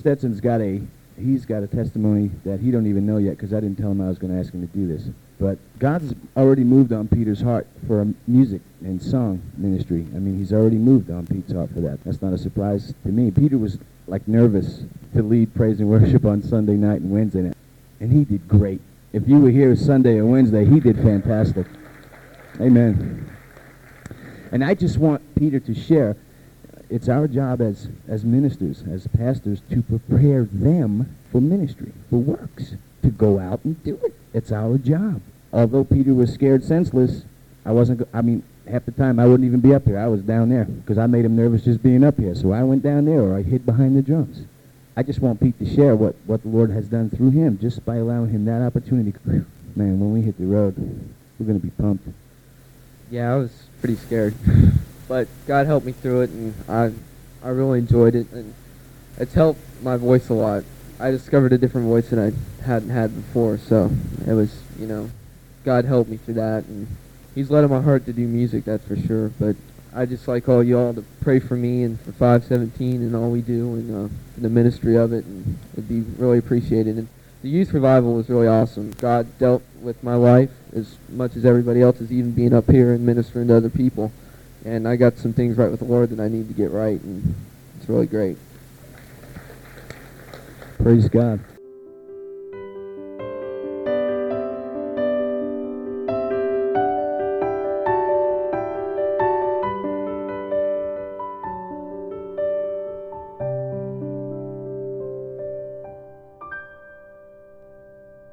Peter Stetson's he's got a testimony that he don't even know yet, because I didn't tell him I was going to ask him to do this. But God's already moved on Peter's heart for music and song ministry. I mean, he's already moved on Pete's heart for that. That's not a surprise to me. Peter was, like, nervous to lead praise and worship on Sunday night and Wednesday night. And he did great. If you were here Sunday or Wednesday, he did fantastic. Amen. And I just want Peter to share, it's our job as ministers, as pastors, to prepare them for ministry, for works, to go out and do it. It's our job. Although Peter was scared senseless, half the time I wouldn't even be up here. I was down there because I made him nervous just being up here. So I went down there, or I hid behind the drums. I just want Pete to share what the Lord has done through him just by allowing him that opportunity. Man, when we hit the road, we're going to be pumped. Yeah, I was pretty scared. But God helped me through it, and I really enjoyed it. And it's helped my voice a lot. I discovered a different voice that I hadn't had before. So it was, God helped me through that. And He's led in my heart to do music, that's for sure. But I just like all y'all to pray for me and for 517 and all we do and the ministry of it. And it'd be really appreciated. And the youth revival was really awesome. God dealt with my life as much as everybody else, is even being up here and ministering to other people. And I got some things right with the Lord that I need to get right. And it's really great. Praise God.